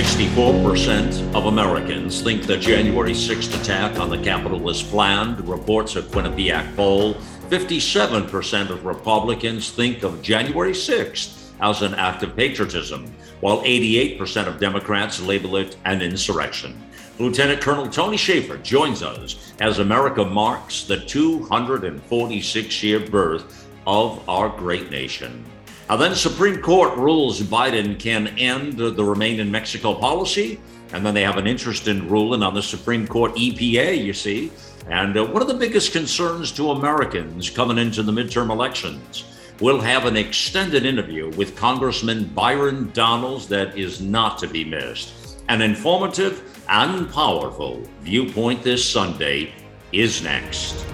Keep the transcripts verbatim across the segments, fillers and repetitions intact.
sixty-four percent of Americans think the January sixth attack on the Capitol was planned, reports a Quinnipiac poll. fifty-seven percent of Republicans think of January sixth as an act of patriotism, while eighty-eight percent of Democrats label it an insurrection. Lieutenant Colonel Tony Schaefer joins us as America marks the two hundred forty-six year birth of our great nation. And then Supreme Court rules Biden can end the Remain in Mexico policy. And then they have an interesting ruling on the Supreme Court E P A, you see. And uh, what are the biggest concerns to Americans coming into the midterm elections? We'll have an extended interview with Congressman Byron Donalds that is not to be missed. An informative and powerful viewpoint this Sunday is next.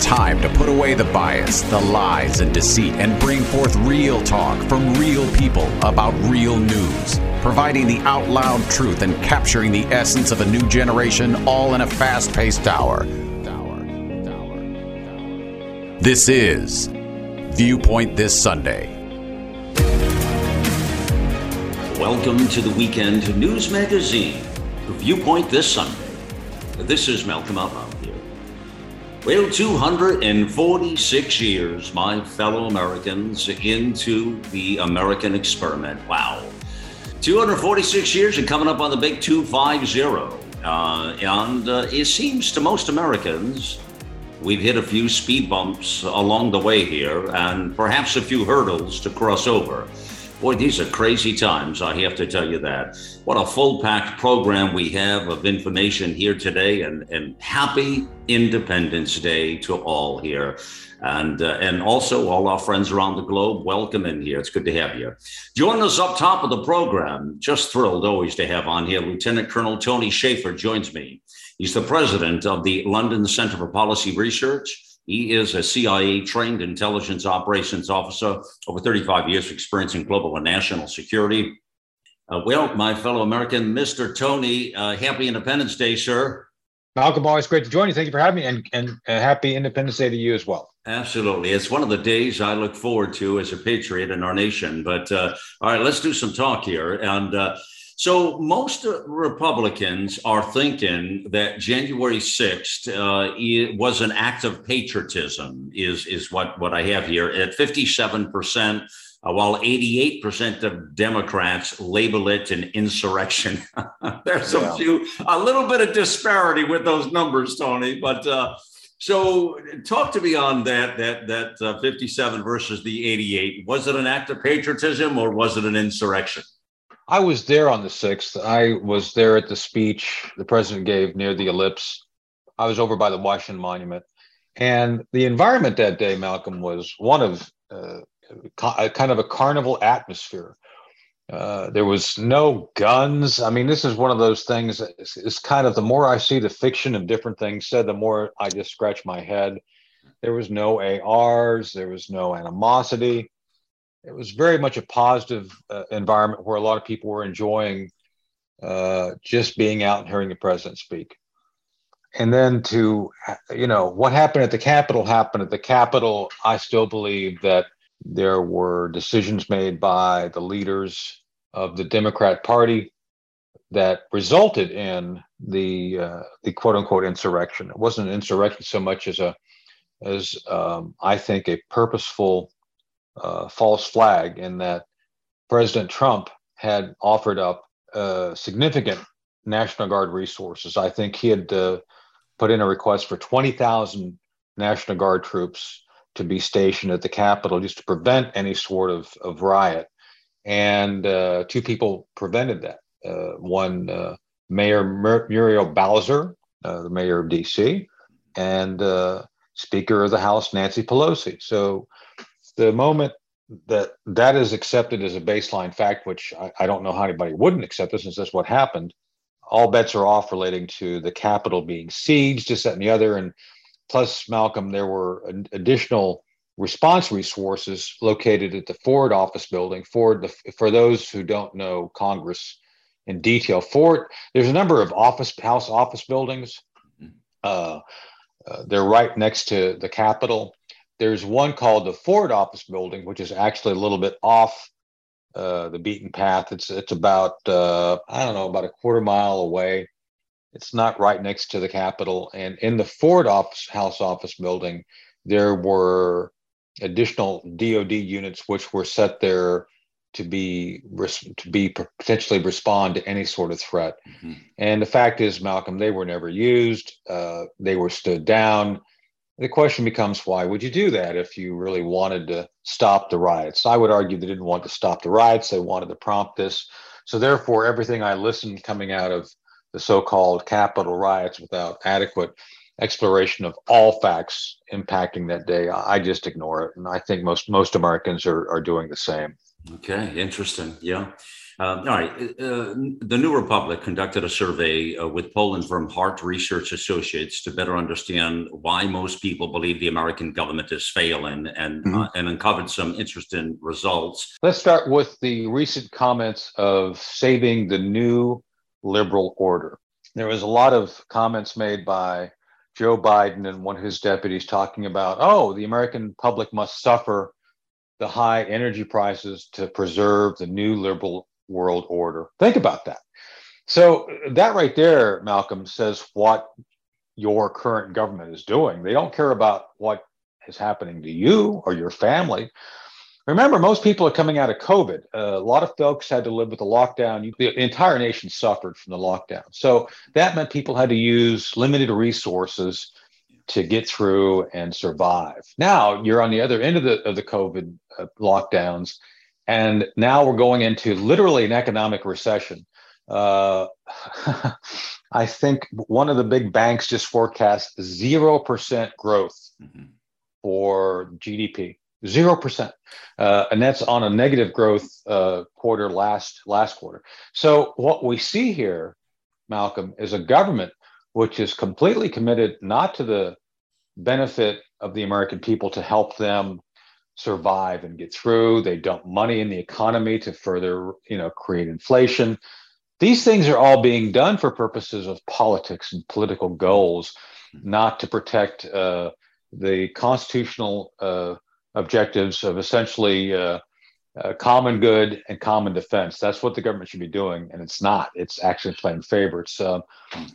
Time to put away the bias, the lies, and deceit, and bring forth real talk from real people about real news, providing the out loud truth and capturing the essence of a new generation, all in a fast-paced hour. This is Viewpoint This Sunday. Welcome to the weekend news magazine, Viewpoint This Sunday. This is Malcolm Alba. Well, two hundred forty-six years, my fellow Americans, into the American experiment. Wow. two hundred forty-six years and coming up on the big two fifty. Uh, and uh, it seems to most Americans, we've hit a few speed bumps along the way here and perhaps a few hurdles to cross over. Boy, these are crazy times, I have to tell you that. What a full-packed program we have of information here today, and, and happy Independence Day to all here. And uh, and also all our friends around the globe, welcome in here. It's good to have you. Join us up top of the program. Just thrilled always to have on here. Lieutenant Colonel Tony Schaefer joins me. He's the president of the London Center for Policy Research. He is a C I A-trained intelligence operations officer, over thirty-five years of experience in global and national security. Uh, well, my fellow American, Mister Tony, uh, happy Independence Day, sir. Malcolm, always great to join you. Thank you for having me, and, and uh, happy Independence Day to you as well. Absolutely. It's one of the days I look forward to as a patriot in our nation. But uh, all right, let's do some talk here. And uh, so most Republicans are thinking that January sixth uh, was an act of patriotism, is, is what, what I have here at fifty-seven percent, uh, while eighty-eight percent of Democrats label it an insurrection. There's yeah. a few, a little bit of disparity with those numbers, Tony, but uh, so talk to me on that, that, that uh, fifty-seven versus the eighty-eight. Was it an act of patriotism or was it an insurrection? I was there on the sixth. I was there at the speech the president gave near the Ellipse. I was over by the Washington Monument. And the environment that day, Malcolm, was one of uh, a kind of a carnival atmosphere. Uh, there was no guns. I mean, this is one of those things. It's, it's kind of the more I see the fiction of different things said, the more I just scratch my head. There was no A Rs. There was no animosity. It was very much a positive uh, environment where a lot of people were enjoying uh, just being out and hearing the president speak. And then to, you know, what happened at the Capitol happened at the Capitol. I still believe that there were decisions made by the leaders of the Democrat Party that resulted in the uh, the quote unquote insurrection. It wasn't an insurrection so much as a as um, I think a purposeful Uh, false flag, in that President Trump had offered up uh, significant National Guard resources. I think he had uh, put in a request for twenty thousand National Guard troops to be stationed at the Capitol just to prevent any sort of, of riot. And uh, two people prevented that. Uh, one, uh, Mayor Mur- Muriel Bowser, uh, the mayor of D C, and uh, Speaker of the House, Nancy Pelosi. So the moment that that is accepted as a baseline fact, which I, I don't know how anybody wouldn't accept this, since that's what happened, all bets are off relating to the Capitol being sieged, this, that, and the other. And plus, Malcolm, there were an additional response resources located at the Ford office building. Ford, the, for those who don't know Congress, in detail for it. There's a number of office house office buildings. Uh, uh, they're right next to the Capitol. There's one called the Ford office building, which is actually a little bit off uh, the beaten path. It's it's about, uh, I don't know, about a quarter mile away. It's not right next to the Capitol. And in the Ford office house office building, there were additional D O D units which were set there to be to be potentially respond to any sort of threat. Mm-hmm. And the fact is, Malcolm, they were never used. Uh, they were stood down. The question becomes, why would you do that if you really wanted to stop the riots? I would argue they didn't want to stop the riots. They wanted to prompt this. So therefore, everything I listened coming out of the so-called Capitol riots without adequate exploration of all facts impacting that day, I just ignore it. And I think most most Americans are, are doing the same. Okay, interesting. Yeah. Uh, all right. Uh, the New Republic conducted a survey uh, with polling firm Hart Research Associates to better understand why most people believe the American government is failing, and mm-hmm. uh, and uncovered some interesting results. Let's start with the recent comments of saving the new liberal order. There was a lot of comments made by Joe Biden and one of his deputies talking about, oh, the American public must suffer the high energy prices to preserve the new liberal world order. Think about that. So that right there, Malcolm, says what your current government is doing. They don't care about what is happening to you or your family. Remember, most people are coming out of COVID. Uh, a lot of folks had to live with the lockdown. The entire nation suffered from the lockdown. So that meant people had to use limited resources to get through and survive. Now you're on the other end of the, of the COVID uh, lockdowns. And now we're going into literally an economic recession. Uh, I think one of the big banks just forecast zero percent growth mm-hmm. for G D P, zero percent. Uh, and that's on a negative growth uh, quarter last, last quarter. So what we see here, Malcolm, is a government which is completely committed not to the benefit of the American people to help them survive and get through. They dump money in the economy to further, you know, create inflation. These things are all being done for purposes of politics and political goals, not to protect uh, the constitutional uh, objectives of essentially uh, uh, common good and common defense. That's what the government should be doing, and it's not. It's actually playing favorites. Uh,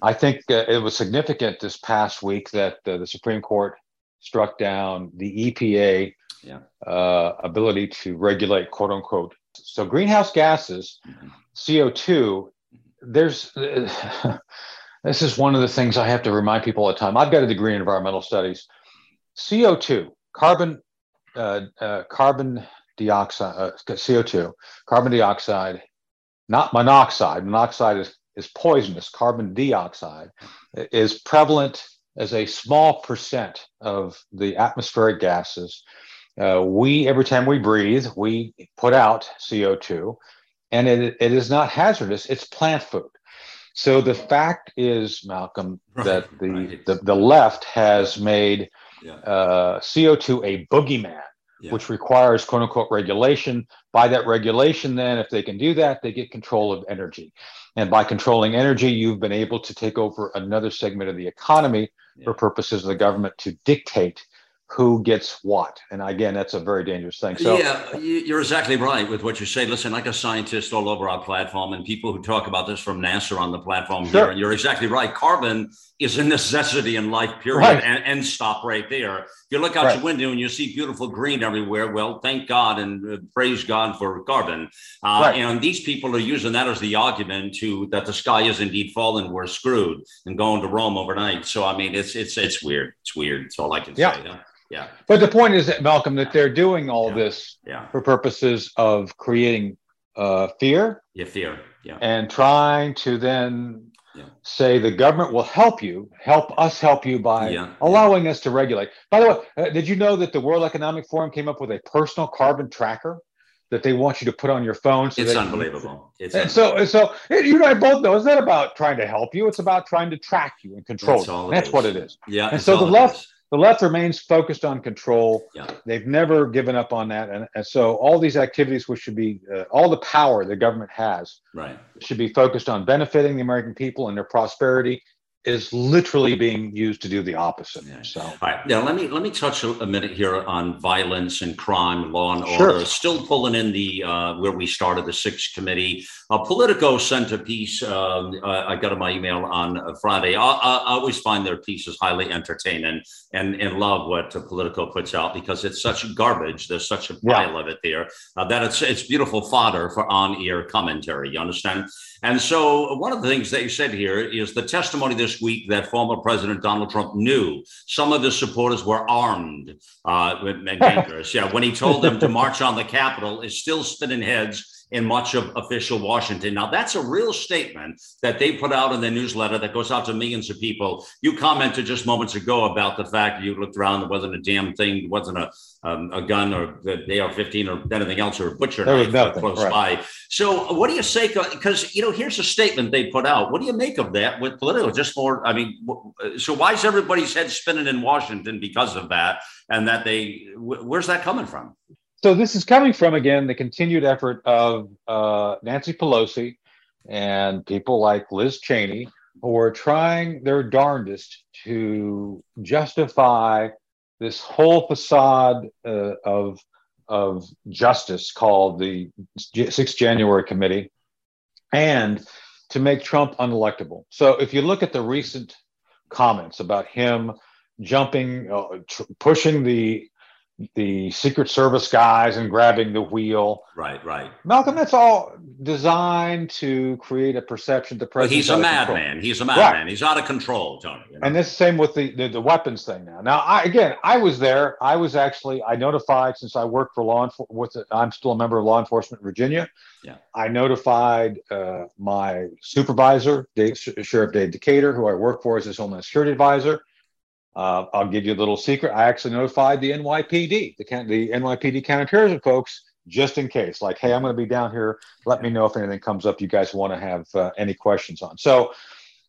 I think uh, it was significant this past week that uh, the Supreme Court struck down the E P A Yeah. Uh, ability to regulate, quote unquote. So greenhouse gases, mm-hmm. C O two, there's, uh, this is one of the things I have to remind people all the time. I've got a degree in environmental studies. C O two, carbon, uh, uh, carbon dioxide, uh, C O two, carbon dioxide, not monoxide. Monoxide is, is poisonous. Carbon dioxide is prevalent as a small percent of the atmospheric gases. Uh, we, every time we breathe, we put out C O two, and it, it is not hazardous. It's plant food. So the fact is, Malcolm, right, that the, right. the, the left has made yeah. uh, C O two a boogeyman, yeah. which requires, quote unquote, regulation. By that regulation, then, if they can do that, they get control of energy. And by controlling energy, you've been able to take over another segment of the economy yeah. for purposes of the government to dictate who gets what. And again, that's a very dangerous thing. So yeah, you're exactly right with what you say. Listen, I got scientists all over our platform and people who talk about this from NASA on the platform sure. here. And you're exactly right. Carbon is a necessity in life, period. Right. And, and stop right there. If you look out right. your window and you see beautiful green everywhere, well, thank God and praise God for carbon. Uh, right. And these people are using that as the argument to that the sky is indeed falling, we're screwed, and going to Rome overnight. So, I mean, it's it's it's weird. It's weird. It's all I can yeah. say. Yeah. Yeah. But the point is that, Malcolm, that they're doing all yeah. this yeah. for purposes of creating uh, fear. Yeah, fear. Yeah. And trying to then yeah. say the government will help you, help us help you by yeah. allowing yeah. us to regulate. By the way, uh, did you know that the World Economic Forum came up with a personal carbon tracker that they want you to put on your phone? So it's unbelievable. It's and unbelievable. So, so you and I both know it's not about trying to help you. It's about trying to track you and control that's you. All that's is. What it is. Yeah. And so the left... Is. the left remains focused on control. Yeah. They've never given up on that. And, and so all these activities, which should be uh, all the power the government has, right, should be focused on benefiting the American people and their prosperity, is literally being used to do the opposite. Yeah. So, all right, now let me let me touch a minute here on violence and crime, law and sure. order. Still pulling in the uh, where we started, the Sixth Committee. Uh, Politico sent a piece. Uh, I got in my email on Friday. I, I, I always find their pieces highly entertaining, and and love what Politico puts out because it's such garbage. There's such a pile yeah. of it there uh, that it's it's beautiful fodder for on-air commentary. You understand? And so one of the things they said here is the testimony this week that former President Donald Trump knew some of his supporters were armed uh, and dangerous. Yeah, when he told them to march on the Capitol is still spinning heads in much of official Washington. Now, that's a real statement that they put out in their newsletter that goes out to millions of people. You commented just moments ago about the fact that you looked around, there wasn't a damn thing, wasn't a um, a gun or the A R fifteen or anything else, or a butcher knife nothing, close right. by. So what do you say, because, you know, here's a statement they put out. What do you make of that with Politico? Just more, I mean, so why is everybody's head spinning in Washington because of that? And that they, where's that coming from? So this is coming from, again, the continued effort of uh, Nancy Pelosi and people like Liz Cheney, who are trying their darndest to justify this whole facade uh, of, of justice called the sixth of January Committee, and to make Trump unelectable. So if you look at the recent comments about him jumping, uh, tr- pushing the the Secret Service guys and grabbing the wheel. Right, right. Malcolm, that's all designed to create a perception the president. Well, he's a madman. He's a madman. Right. He's out of control, Tony. You know? And this same with the, the, the weapons thing now. Now, I, again, I was there. I was actually, I notified, since I worked for law enforcement, with, I'm still a member of law enforcement in Virginia. Yeah. I notified uh, my supervisor, Dave, Sheriff Dave Decatur, who I work for as his Homeland Security Advisor. Uh, I'll give you a little secret. I actually notified the N Y P D, the, the N Y P D counterterrorism folks, just in case. Like, hey, I'm going to be down here. Let me know if anything comes up you guys want to have uh, any questions on. So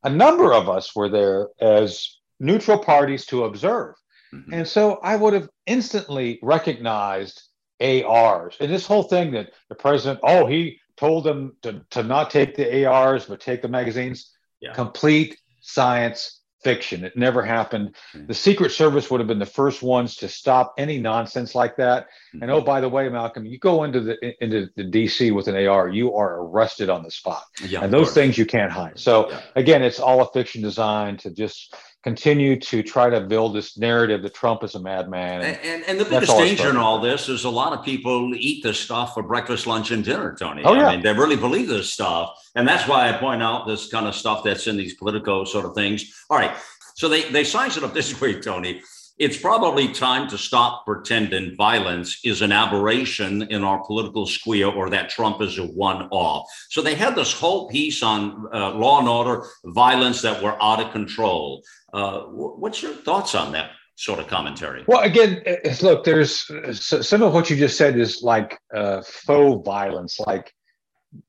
a number of us were there as neutral parties to observe. Mm-hmm. And so I would have instantly recognized A Rs. And this whole thing that the president, oh, he told them to, to not take the A Rs, but take the magazines, yeah. complete science fiction. It never happened. The Secret Service would have been the first ones to stop any nonsense like that. Mm-hmm. And oh, by the way, Malcolm, you go into the into the D C with an A R, you are arrested on the spot. Yeah, and those things you can't hide. So yeah. again, it's all a fiction designed to just continue to try to build this narrative that Trump is a madman. And, and, and the biggest danger in all this is a lot of people eat this stuff for breakfast, lunch, and dinner, Tony. Oh, yeah. I mean, they really believe this stuff. And that's why I point out this kind of stuff that's in these Politico sort of things. All right. So they, they size it up this way, Tony. It's probably time to stop pretending violence is an aberration in our political square, or that Trump is a one-off. So they had this whole piece on uh, law and order, violence that were out of control. Uh, what's your thoughts on that sort of commentary? Well, again, it's, look, there's some of what you just said is like uh, faux violence, like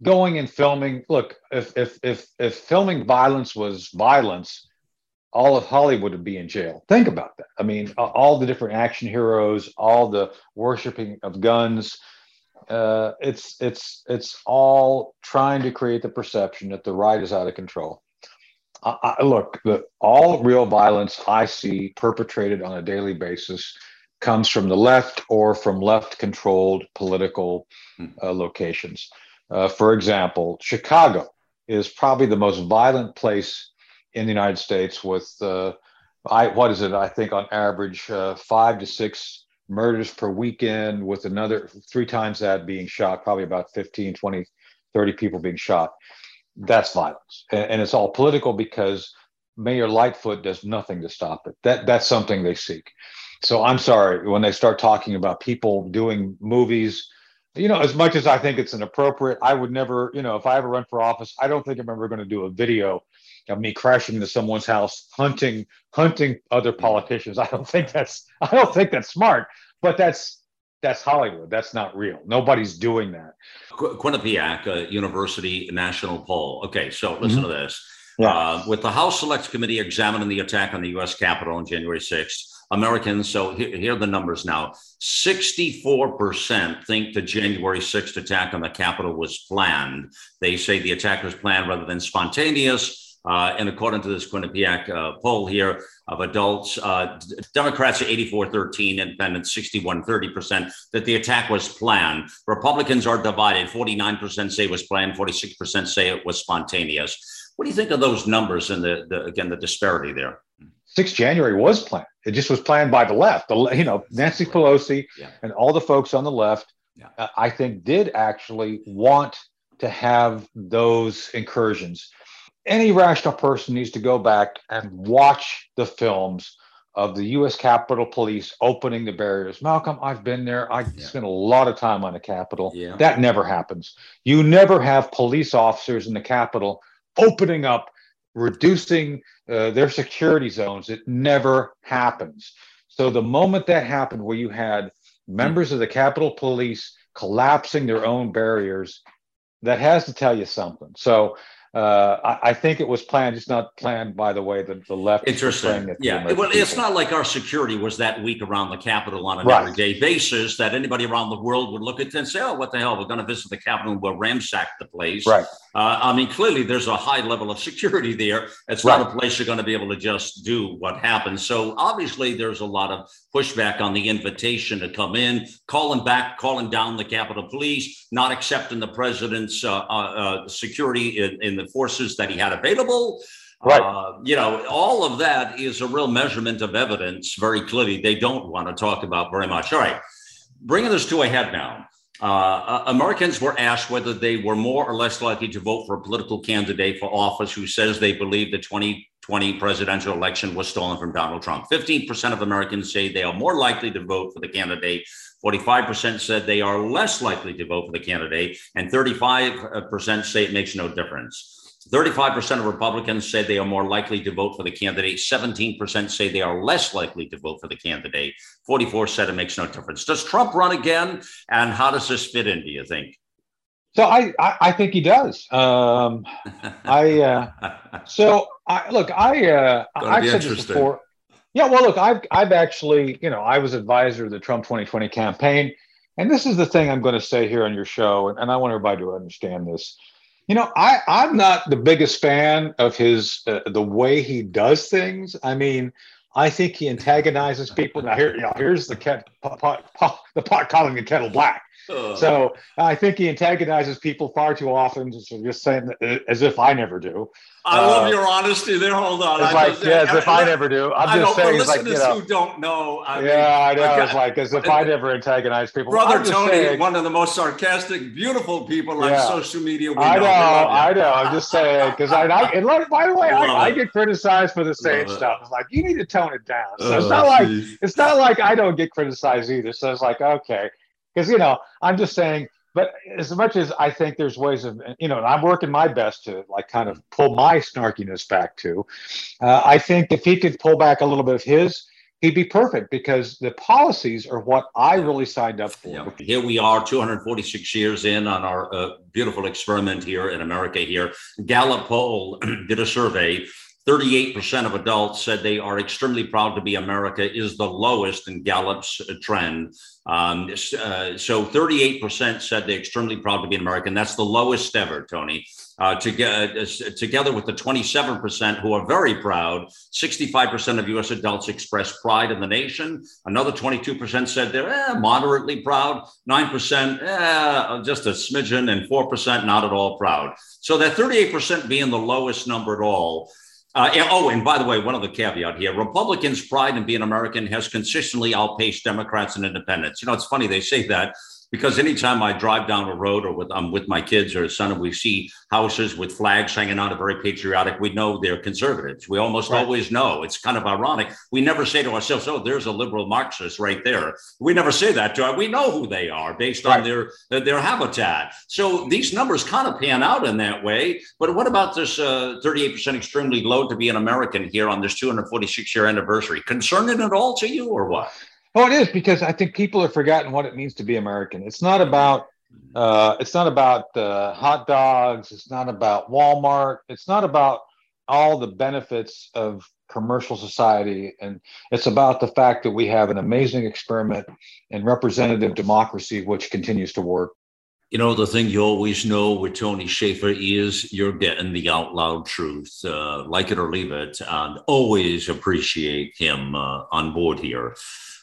going and filming. Look, if if if if filming violence was violence, all of Hollywood would be in jail. Think about that. I mean, all the different action heroes, all the worshiping of guns. Uh, it's it's it's all trying to create the perception that the right is out of control. I, I, look, the, all real violence I see perpetrated on a daily basis comes from the left or from left-controlled political uh, locations. Uh, for example, Chicago is probably the most violent place in the United States, with uh, I what is it? I think on average uh, five to six murders per weekend, with another three times that being shot, probably about fifteen, twenty, thirty people being shot. That's violence, and, and it's all political because Mayor Lightfoot does nothing to stop it. That that's something they seek. So I'm sorry when they start talking about people doing movies. You know, as much as I think it's inappropriate, I would never. You know, if I ever run for office, I don't think I'm ever going to do a video of me crashing into someone's house, hunting, hunting other politicians. I don't think that's, I don't think that's smart, but that's, that's Hollywood. That's not real. Nobody's doing that. Qu- Quinnipiac uh, University National Poll. Okay. So listen mm-hmm. to this. Yeah. Uh, with the House Select Committee examining the attack on the U S Capitol on January sixth, Americans, so here, here are the numbers now. sixty-four percent think the January sixth attack on the Capitol was planned. They say the attack was planned rather than spontaneous. Uh, and according to this Quinnipiac uh, poll here of adults, uh, Democrats are eighty-four thirteen, independents sixty-one thirty percent, that the attack was planned. Republicans are divided. forty-nine percent say it was planned. forty-six percent say it was spontaneous. What do you think of those numbers and, the, the again, the disparity there? sixth of January was planned. It just was planned by the left. The, you know, Nancy Pelosi yeah. and all the folks on the left, yeah. uh, I think, did actually want to have those incursions. Any rational person needs to go back and watch the films of the U S Capitol Police opening the barriers. Malcolm, I've been there. I yeah. spent a lot of time on the Capitol. Yeah. That never happens. You never have police officers in the Capitol opening up, reducing uh, their security zones. It never happens. So the moment that happened, where you had members of the Capitol Police collapsing their own barriers, that has to tell you something. So Uh, I, I think it was planned. It's not planned, by the way, that the left. Interesting. It yeah. Well, people. It's not like our security was that weak around the Capitol on an right. everyday basis that anybody around the world would look at and say, oh, what the hell? We're going to visit the Capitol and we'll ransack the place. Right. Uh, I mean, clearly, there's a high level of security there. It's right. not a place you're going to be able to just do what happens. So obviously, there's a lot of pushback on the invitation to come in, calling back, calling down the Capitol Police, not accepting the president's uh, uh, security in, in the forces that he had available. Right. Uh, you know, all of that is a real measurement of evidence. Very clearly, they don't want to talk about very much. All right. Bringing this to a head now. Uh, Americans were asked whether they were more or less likely to vote for a political candidate for office who says they believe the twenty twenty presidential election was stolen from Donald Trump. fifteen percent of Americans say they are more likely to vote for the candidate. forty-five percent said they are less likely to vote for the candidate. And thirty-five percent say it makes no difference. thirty-five percent of Republicans say they are more likely to vote for the candidate. seventeen percent say they are less likely to vote for the candidate. forty-four percent said it makes no difference. Does Trump run again? And how does this fit in, do you think? So I, I, I think he does. Um, I uh, so I look. I uh, I've said this before. Yeah. Well, look, I've I've actually, you know, I was advisor of the Trump twenty twenty campaign, and this is the thing I'm going to say here on your show, and, and I want everybody to understand this. You know, I, I'm not the biggest fan of his, uh, the way he does things. I mean, I think he antagonizes people. Now, here, you know, here's the ket, pot, pot, the pot calling the kettle black. Ugh. So I think he antagonizes people far too often, just, just saying as if I never do. I uh, love your honesty there. Hold on. It's I like, just, yeah, as I, if I, I never do. I'm I just saying, it's like, you know, who don't know. I yeah, mean, I know. Like, it's like as if I never antagonize people. Brother Tony, saying, one of the most sarcastic, beautiful people yeah. on social media. We I know. know I know. I'm just saying, because I, I, and look, by the way, I, I get criticized for the same love stuff. It. It's like, you need to tone it down. So oh, it's not like, geez. it's not like I don't get criticized either. So it's like, okay. Because, you know, I'm just saying, but as much as I think there's ways of, you know, and I'm working my best to like kind of pull my snarkiness back to, uh, I think if he could pull back a little bit of his, he'd be perfect, because the policies are what I really signed up for. Yeah. Here we are two hundred forty-six years in on our uh, beautiful experiment here in America here. Gallup poll did a survey. thirty-eight percent of adults said they are extremely proud to be America, is the lowest in Gallup's trend. Um, uh, so thirty-eight percent said they're extremely proud to be an American. That's the lowest ever, Tony. Uh, to, uh, together with the twenty-seven percent who are very proud, sixty-five percent of U S adults express pride in the nation. Another twenty-two percent said they're eh, moderately proud, nine percent eh, just a smidgen, and four percent not at all proud. So that thirty-eight percent being the lowest number at all. Uh, and, oh, and by the way, one other caveat here. Republicans' pride in being American has consistently outpaced Democrats and independents. You know, it's funny they say that, because anytime I drive down a road or with, I'm with my kids or son, and we see houses with flags hanging out, are very patriotic, we know they're conservatives. We almost right. always know. It's kind of ironic. We never say to ourselves, oh, there's a liberal Marxist right there. We never say that to our, we know who they are based right. on their, their habitat. So these numbers kind of pan out in that way. But what about this uh, thirty-eight percent extremely low to be an American here on this two hundred forty-six year anniversary? Concerning at all to you, or what? Oh, it is, because I think people have forgotten what it means to be American. It's not about uh, it's not about uh, hot dogs. It's not about Walmart. It's not about all the benefits of commercial society. And it's about the fact that we have an amazing experiment in representative democracy, which continues to work. You know, the thing you always know with Tony Schaefer is you're getting the out loud truth, uh, like it or leave it, and always appreciate him uh, on board here.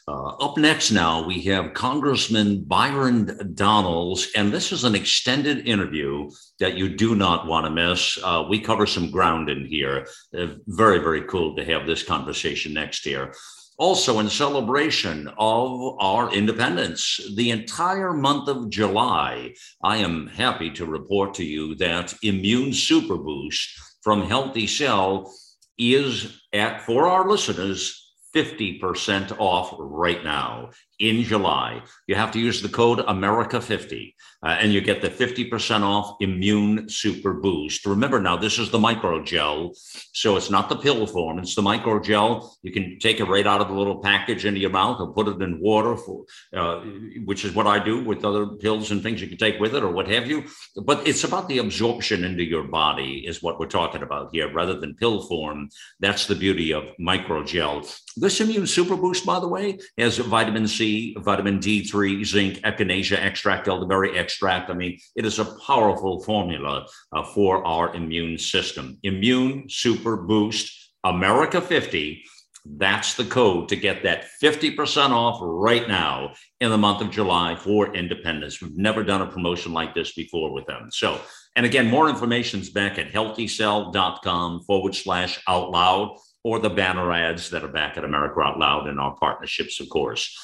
Uh, up next now, we have Congressman Byron Donalds, and this is an extended interview that you do not want to miss. Uh, we cover some ground in here. Uh, very, very cool to have this conversation next year. Also, in celebration of our independence, the entire month of July, I am happy to report to you that Immune Super Boost from Healthy Cell is at, for our listeners, fifty percent off right now in July. You have to use the code America fifty, uh, and you get the fifty percent off Immune Super Boost. Remember now, this is the microgel, so it's not the pill form, it's the microgel. You can take it right out of the little package into your mouth or put it in water, for, uh, which is what I do with other pills and things you can take with it or what have you. But it's about the absorption into your body is what we're talking about here, rather than pill form. That's the beauty of microgel. This Immune Super Boost, by the way, has vitamin C, vitamin D three, zinc, echinacea extract, elderberry extract. I mean, it is a powerful formula uh, for our immune system. Immune Super Boost, America fifty. That's the code to get that fifty percent off right now in the month of July for independence. We've never done a promotion like this before with them. So, and again, more information is back at healthycell.com forward slash out loud, or the banner ads that are back at America Out Loud and our partnerships, of course.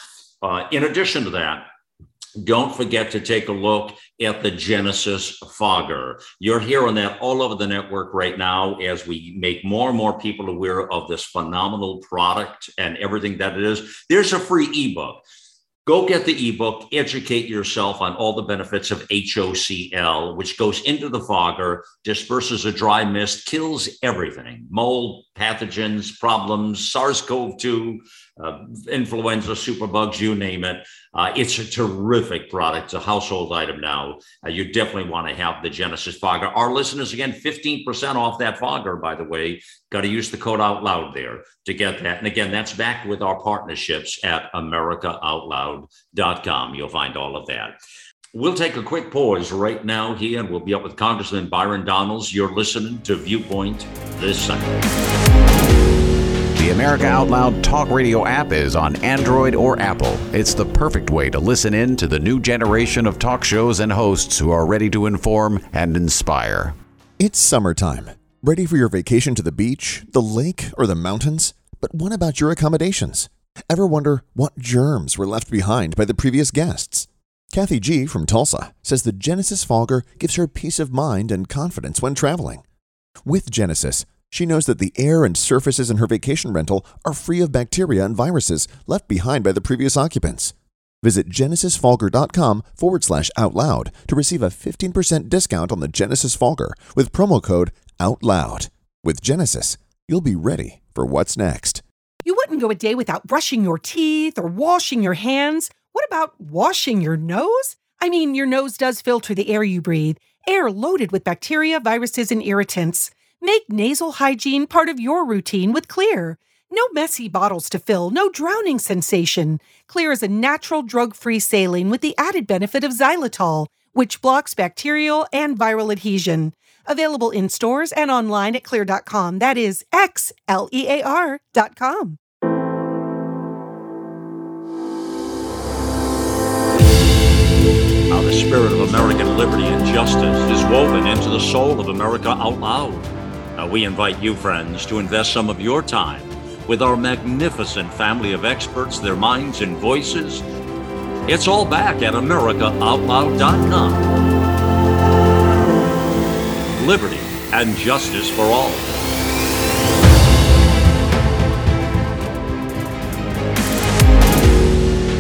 Uh, in addition to that, don't forget to take a look at the Genesis Fogger. You're hearing that all over the network right now as we make more and more people aware of this phenomenal product and everything that it is. There's a free ebook. Go get the ebook, educate yourself on all the benefits of H O C L, which goes into the fogger, disperses a dry mist, kills everything, mold, pathogens, problems, SARS-CoV two, uh, influenza, superbugs, you name it. Uh, it's a terrific product. It's a household item now. Uh, you definitely want to have the Genesis Fogger. Our listeners, again, fifteen percent off that fogger, by the way. Got to use the code Out Loud there to get that. And again, that's back with our partnerships at America Out Loud dot com. You'll find all of that. We'll take a quick pause right now here, and we'll be up with Congressman Byron Donalds. You're listening to Viewpoint this Sunday. The America Out Loud Talk Radio app is on Android or Apple. It's the perfect way to listen in to the new generation of talk shows and hosts who are ready to inform and inspire. It's summertime. Ready for your vacation to the beach, the lake, or the mountains? But what about your accommodations? Ever wonder what germs were left behind by the previous guests? Kathy G. from Tulsa says the Genesis Fogger gives her peace of mind and confidence when traveling. With Genesis, she knows that the air and surfaces in her vacation rental are free of bacteria and viruses left behind by the previous occupants. Visit genesis fogger dot com forward slash out loud to receive a fifteen percent discount on the Genesis Fogger with promo code OUTLOUD. With Genesis, you'll be ready for what's next. You wouldn't go a day without brushing your teeth or washing your hands. What about washing your nose? I mean, your nose does filter the air you breathe, air loaded with bacteria, viruses, and irritants. Make nasal hygiene part of your routine with Clear. No messy bottles to fill, no drowning sensation. Clear is a natural drug-free saline with the added benefit of xylitol, which blocks bacterial and viral adhesion. Available in stores and online at clear dot com. That is X L E A R dot com. How the spirit of American liberty and justice is woven into the soul of America Out Loud. Now we invite you, friends, to invest some of your time with our magnificent family of experts, their minds and voices. It's all back at America Out Loud dot com. Liberty and justice for all.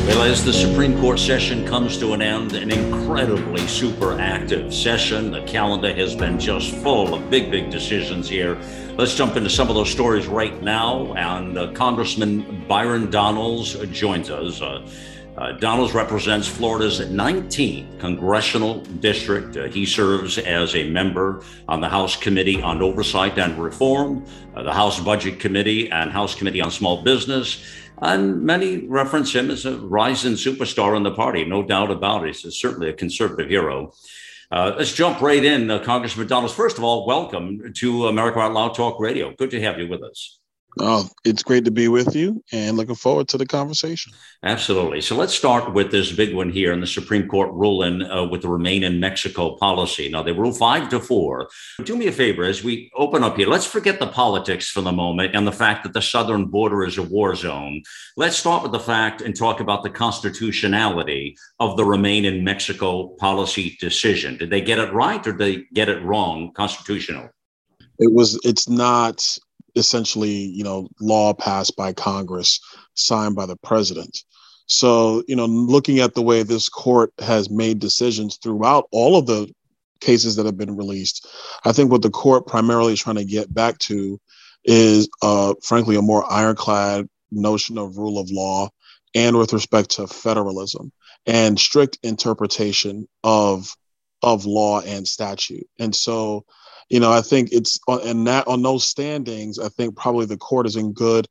Well, as the Supreme Court session comes to an end, an incredibly super active session. The calendar has been just full of big, big decisions here. Let's jump into some of those stories right now. And uh, Congressman Byron Donalds joins us. Uh, Uh, Donalds represents Florida's nineteenth congressional district. Uh, he serves as a member on the House Committee on Oversight and Reform, uh, the House Budget Committee, and House Committee on Small Business. And many reference him as a rising superstar in the party, no doubt about it. He's certainly a conservative hero. Uh, let's jump right in, uh, Congressman Donalds. First of all, welcome to America Out Loud Talk Radio. Good to have you with us. Oh, it's great to be with you and looking forward to the conversation. Absolutely. So let's start with this big one here in the Supreme Court ruling uh, with the Remain in Mexico policy. Now, they rule five to four. Do me a favor as we open up here. Let's forget the politics for the moment and the fact that the southern border is a war zone. Let's start with the fact and talk about the constitutionality of the Remain in Mexico policy decision. Did they get it right or did they get it wrong? Constitutional? It was. It's not. Essentially, you know, law passed by Congress, signed by the president. So, you know, looking at the way this court has made decisions throughout all of the cases that have been released, I think what the court primarily is trying to get back to is, uh, frankly, a more ironclad notion of rule of law and with respect to federalism and strict interpretation of of law and statute. And so, you know, I think it's and that on those standings, I think probably the court is in good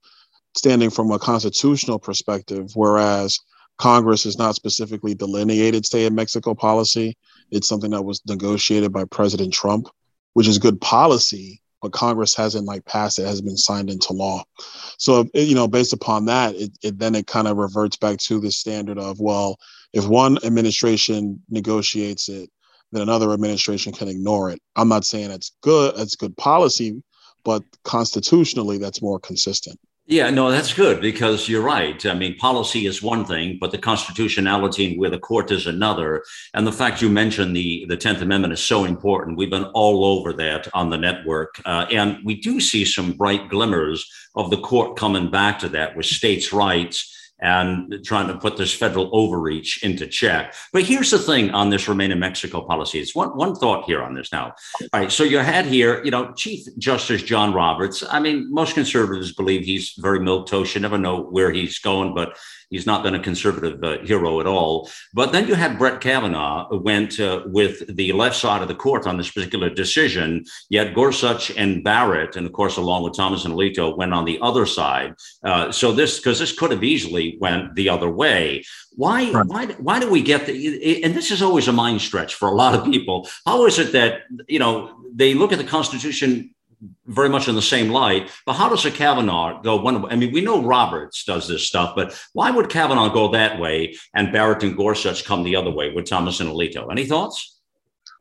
standing from a constitutional perspective, whereas Congress is not specifically delineated stay in Mexico policy. It's something that was negotiated by President Trump, which is good policy, but Congress hasn't like passed it, hasn't been signed into law. So, you know, based upon that, it, it then it kind of reverts back to the standard of, well, if one administration negotiates it, then another administration can ignore it. I'm not saying it's good, it's good policy, but constitutionally that's more consistent. Yeah, no, that's good because you're right. I mean, policy is one thing, but the constitutionality with a court is another. And the fact you mentioned the, the tenth Amendment is so important. We've been all over that on the network. Uh, and we do see some bright glimmers of the court coming back to that with states' rights and trying to put this federal overreach into check. But here's the thing on this Remain in Mexico policy. It's one, one thought here on this now. All right, so you had here, you know, Chief Justice John Roberts. I mean, most conservatives believe he's very milquetoast. You never know where he's going, but he's not been a conservative uh, hero at all. But then you had Brett Kavanaugh went uh, with the left side of the court on this particular decision. Yet Gorsuch and Barrett, and of course, along with Thomas and Alito, went on the other side. Uh, so this, because this could have easily went the other way. Why, right. why, why do we get the, and this is always a mind stretch for a lot of people. How is it that, you know, they look at the Constitution very much in the same light, but how does a Kavanaugh go one way? I mean, we know Roberts does this stuff, but why would Kavanaugh go that way and Barrett and Gorsuch come the other way with Thomas and Alito? Any thoughts?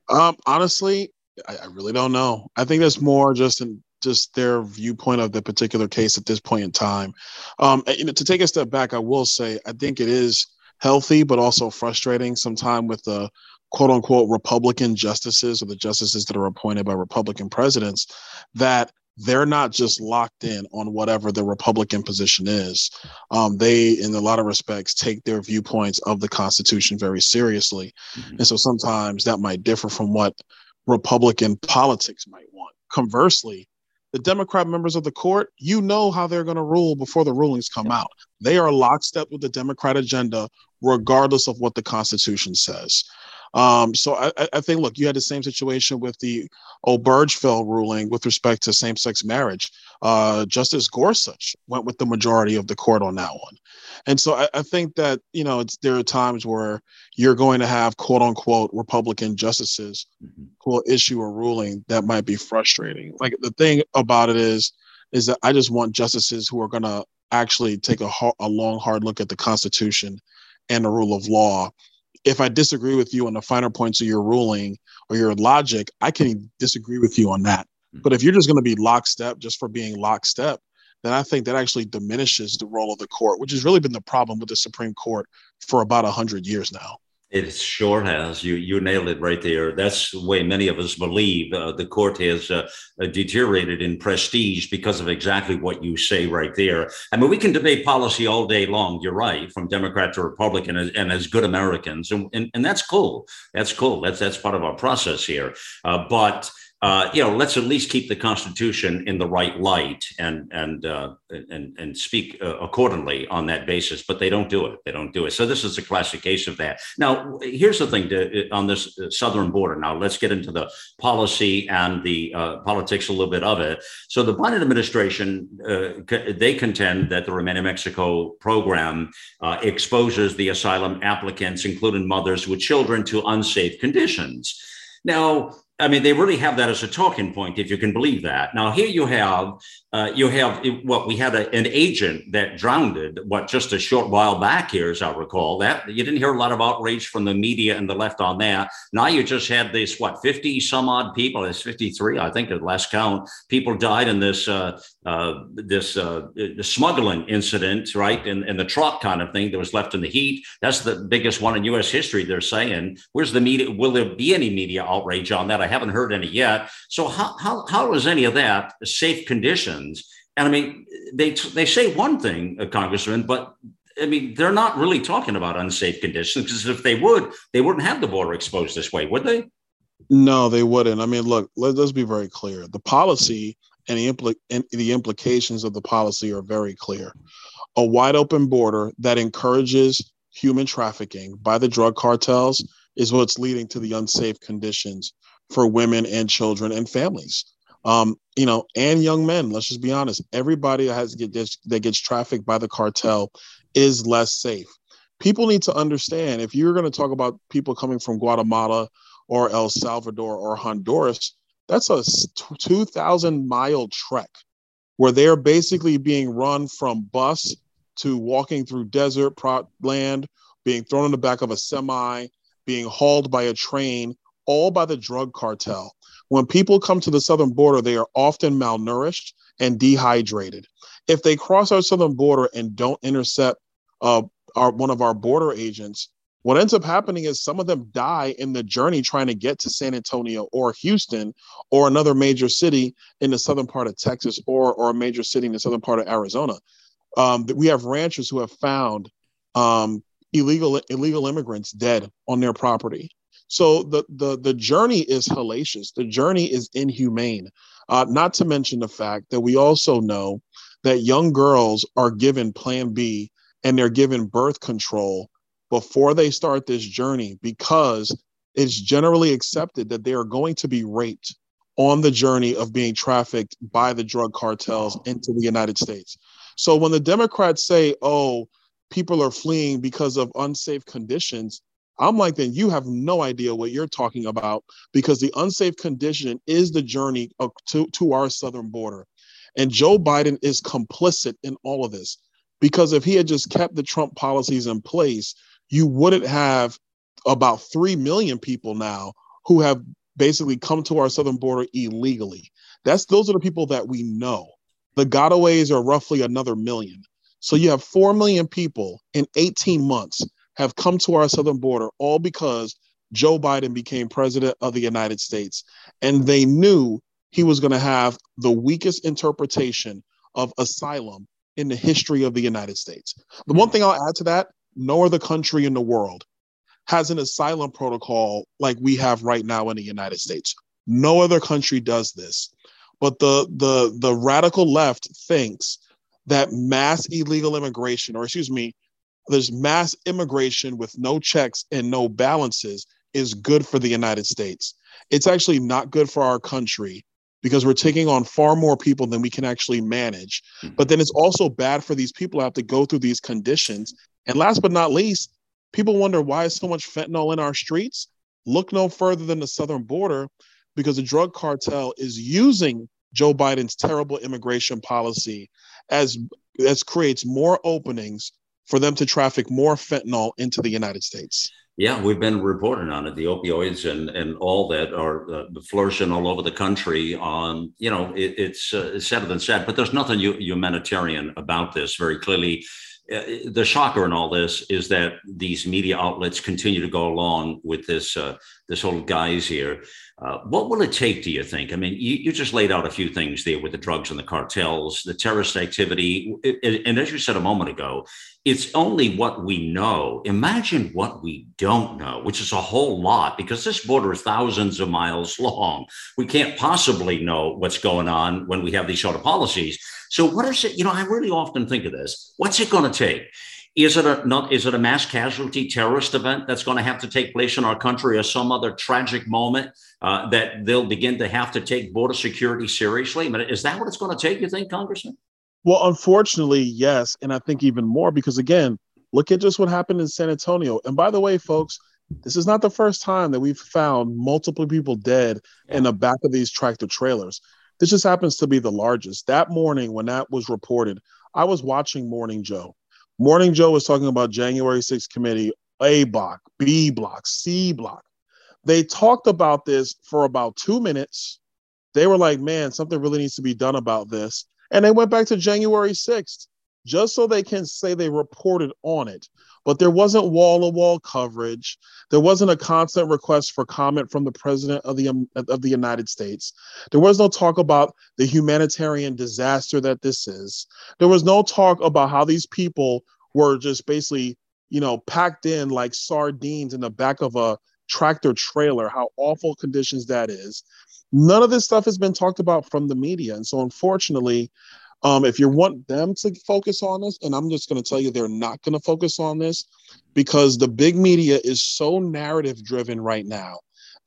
Um, honestly, I, I really don't know. I think that's more just an just their viewpoint of the particular case at this point in time. Um, you know, to take a step back, I will say, I think it is healthy, but also frustrating sometimes with the quote unquote Republican justices or the justices that are appointed by Republican presidents, that they're not just locked in on whatever the Republican position is. Um, they, in a lot of respects, take their viewpoints of the Constitution very seriously. Mm-hmm. And so sometimes that might differ from what Republican politics might want. Conversely, the Democrat members of the court, you know how they're going to rule before the rulings come out. They are lockstep with the Democrat agenda, regardless of what the Constitution says. Um, so I, I think, look, you had the same situation with the Obergefell ruling with respect to same-sex marriage. Uh, Justice Gorsuch went with the majority of the court on that one. And so I, I think that, you know, it's, there are times where you're going to have quote unquote Republican justices who will issue a ruling that might be frustrating. Like the thing about it is, is that I just want justices who are going to actually take a, a long, hard look at the Constitution and the rule of law. If I disagree with you on the finer points of your ruling or your logic, I can disagree with you on that. But if you're just going to be lockstep just for being lockstep, then I think that actually diminishes the role of the court, which has really been the problem with the Supreme Court for about one hundred years now. It sure has. You you nailed it right there. That's the way many of us believe uh, the court has uh, deteriorated in prestige because of exactly what you say right there. I mean, we can debate policy all day long. You're right, from Democrat to Republican and, and as good Americans. And, and, and that's cool. That's cool. That's, that's part of our process here. Uh, but uh, you know, let's at least keep the Constitution in the right light and and uh, and and speak uh, accordingly on that basis. But they don't do it. They don't do it. So this is a classic case of that. Now, here's the thing to, on this southern border. Now, let's get into the policy and the uh, politics a little bit of it. So the Biden administration, uh, they contend that the Remain in Mexico program uh, exposes the asylum applicants, including mothers with children, to unsafe conditions. Now, I mean, they really have that as a talking point, if you can believe that. Now, here you have, uh, you have what well, we had a, an agent that drowned, what, just a short while back here, as I recall, that you didn't hear a lot of outrage from the media and the left on that. Now you just had this, what, fifty some odd people, it's fifty-three, I think, at the last count, people died in this uh, uh, this uh, smuggling incident, right? And, and the truck kind of thing that was left in the heat. That's the biggest one in U S history, they're saying. Where's the media? Will there be any media outrage on that? I haven't heard any yet. So how, how, how is any of that safe conditions? And I mean, they they say one thing, uh, Congressman, but I mean, they're not really talking about unsafe conditions, because if they would, they wouldn't have the border exposed this way, would they? No, they wouldn't. I mean, look, let, let's be very clear. The policy and the, impl- and the implications of the policy are very clear. A wide open border that encourages human trafficking by the drug cartels is what's leading to the unsafe conditions for women and children and families, um, you know, and young men. Let's just be honest. Everybody that, has, that gets trafficked by the cartel is less safe. People need to understand, if you're going to talk about people coming from Guatemala or El Salvador or Honduras, that's a two thousand mile trek where they're basically being run from bus to walking through desert land, being thrown in the back of a semi, being hauled by a train, all by the drug cartel. When people come to the southern border, they are often malnourished and dehydrated. If they cross our southern border and don't intercept uh, our, one of our border agents, what ends up happening is some of them die in the journey trying to get to San Antonio or Houston or another major city in the southern part of Texas or, or a major city in the southern part of Arizona. Um, we have ranchers who have found um, illegal illegal immigrants dead on their property. So the, the the journey is hellacious. The journey is inhumane, uh, not to mention the fact that we also know that young girls are given Plan B and they're given birth control before they start this journey, because it's generally accepted that they are going to be raped on the journey of being trafficked by the drug cartels into the United States. So when the Democrats say, oh, people are fleeing because of unsafe conditions, I'm like, then you have no idea what you're talking about, because the unsafe condition is the journey to, to our southern border. And Joe Biden is complicit in all of this, because if he had just kept the Trump policies in place, you wouldn't have about three million people now who have basically come to our southern border illegally. That's those are the people that we know. The gotaways are roughly another million. So you have four million people in eighteen months have come to our southern border, all because Joe Biden became president of the United States. And they knew he was going to have the weakest interpretation of asylum in the history of the United States. The one thing I'll add to that, no other country in the world has an asylum protocol like we have right now in the United States. No other country does this. But the the the radical left thinks that mass illegal immigration, or excuse me, there's mass immigration with no checks and no balances is good for the United States. It's actually not good for our country, because we're taking on far more people than we can actually manage. But then it's also bad for these people who have to go through these conditions. And last but not least, people wonder why is so much fentanyl in our streets? Look no further than the southern border, because the drug cartel is using Joe Biden's terrible immigration policy as, as creates more openings for them to traffic more fentanyl into the United States. Yeah, we've been reporting on it, the opioids and, and all that are uh, flourishing all over the country. On, you know, it, it's uh, sadder than sad, but there's nothing humanitarian about this, very clearly. Uh, the shocker in all this is that these media outlets continue to go along with this uh, this whole guise here. Uh, what will it take, do you think? I mean, you, you just laid out a few things there with the drugs and the cartels, the terrorist activity. And as you said a moment ago, it's only what we know. Imagine what we don't know, which is a whole lot, because this border is thousands of miles long. We can't possibly know what's going on when we have these sort of policies. So what is it? You know, I really often think of this. What's it going to take? Is it a not? Is it a mass casualty terrorist event that's going to have to take place in our country, or some other tragic moment uh, that they'll begin to have to take border security seriously? I mean, is that what it's going to take, you think, Congressman? Well, unfortunately, yes. And I think even more, because, again, look at just what happened in San Antonio. And by the way, folks, this is not the first time that we've found multiple people dead yeah. in the back of these tractor trailers. This just happens to be the largest. That morning when that was reported, I was watching Morning Joe. Morning Joe was talking about January sixth committee, A block, B block, C block. They talked about this for about two minutes. They were like, man, something really needs to be done about this. And they went back to January sixth just so they can say they reported on it. But there wasn't wall-to-wall coverage. There wasn't a constant request for comment from the president of the, um, of the United States. There was no talk about the humanitarian disaster that this is. There was no talk about how these people were just basically, you know, packed in like sardines in the back of a tractor trailer, how awful conditions that is. None of this stuff has been talked about from the media. And so, unfortunately, um, if you want them to focus on this, and I'm just going to tell you they're not going to focus on this, because the big media is so narrative driven right now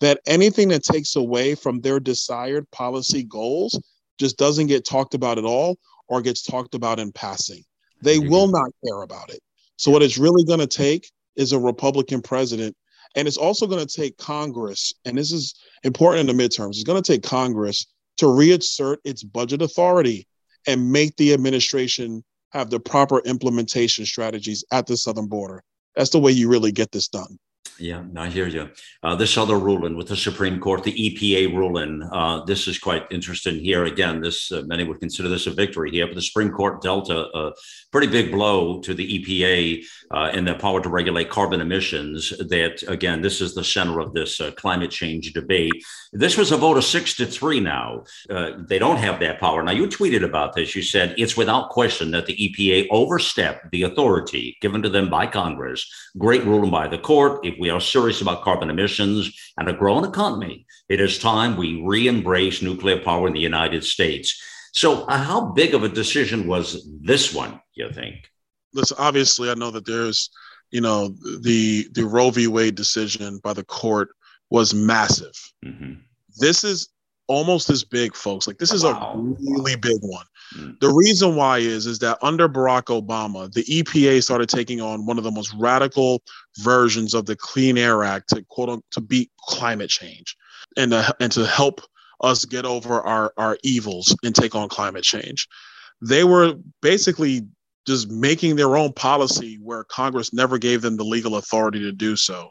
that anything that takes away from their desired policy goals just doesn't get talked about at all, or gets talked about in passing. They mm-hmm. will not care about it. So what it's really going to take is a Republican president. And it's also going to take Congress, and this is important in the midterms, it's going to take Congress to reassert its budget authority and make the administration have the proper implementation strategies at the southern border. That's the way you really get this done. Yeah, I hear you. Uh, this other ruling with the Supreme Court, the E P A ruling, uh, this is quite interesting here. Again, this uh, many would consider this a victory here, but the Supreme Court dealt a, a pretty big blow to the E P A uh, and their power to regulate carbon emissions. That, again, this is the center of this uh, climate change debate. This was a vote of six to three now. Uh, they don't have that power. Now, you tweeted about this. You said it's without question that the E P A overstepped the authority given to them by Congress. Great ruling by the court. If we We are serious about carbon emissions and a growing economy, it is time we re-embrace nuclear power in the United States. So uh, how big of a decision was this one, you think? Listen, obviously, I know that there's, you know, the, the Roe v. Wade decision by the court was massive. Mm-hmm. This is almost as big, folks. Like, this is wow. a really big one. Mm-hmm. The reason why is, is that under Barack Obama, the E P A started taking on one of the most radical versions of the Clean Air Act to quote unquote, to beat climate change and to, and to help us get over our, our evils and take on climate change. They were basically just making their own policy where Congress never gave them the legal authority to do so.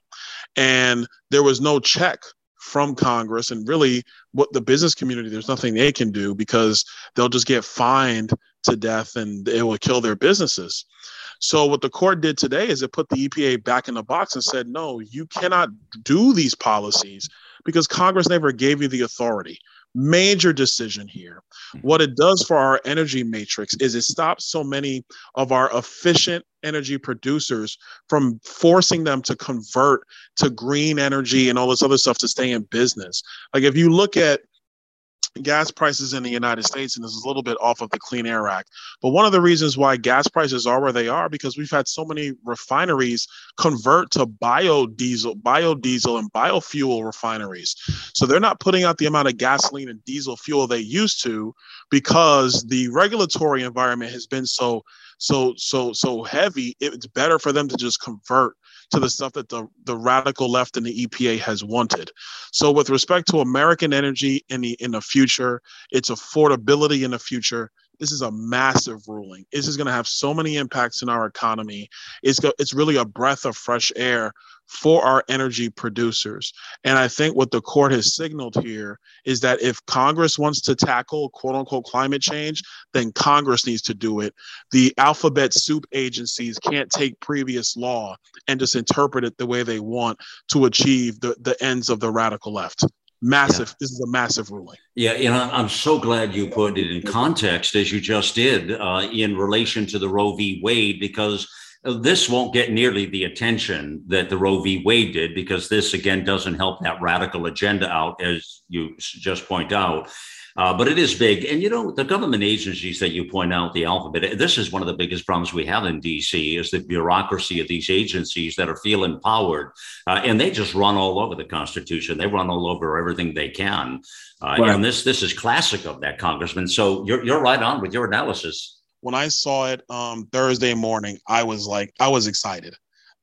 And there was no check from Congress, and really what the business community, there's nothing they can do because they'll just get fined to death and it will kill their businesses. So what the court did today is it put the E P A back in the box and said, no, you cannot do these policies because Congress never gave you the authority. Major decision here. What it does for our energy matrix is it stops so many of our efficient energy producers from forcing them to convert to green energy and all this other stuff to stay in business. Like if you look at gas prices in the United States, and this is a little bit off of the Clean Air Act, but one of the reasons why gas prices are where they are because we've had so many refineries convert to biodiesel, biodiesel and biofuel refineries. So they're not putting out the amount of gasoline and diesel fuel they used to because the regulatory environment has been so So, so, so heavy, it's better for them to just convert to the stuff that the, the radical left and the E P A has wanted. So with respect to American energy in the, in the future, its affordability in the future, this is a massive ruling. This is going to have so many impacts in our economy. It's go, it's really a breath of fresh air for our energy producers. And I think what the court has signaled here is that if Congress wants to tackle quote unquote climate change, then Congress needs to do it. The alphabet soup agencies can't take previous law and just interpret it the way they want to achieve the, the ends of the radical left. Massive. Yeah. This is a massive ruling. Yeah. And I'm so glad you put it in context as you just did uh, in relation to the Roe v. Wade, because This won't get nearly the attention that the Roe v. Wade did, because this, again, doesn't help that radical agenda out, as you just point out. Uh, but it is big. And, you know, the government agencies that you point out, the alphabet, this is one of the biggest problems we have in D C is the bureaucracy of these agencies that are feel empowered. Uh, and they just run all over the Constitution. They run all over everything they can. Uh, right. And this this is classic of that, Congressman. So you're, you're right on with your analysis. When I saw it um, Thursday morning, I was like, I was excited.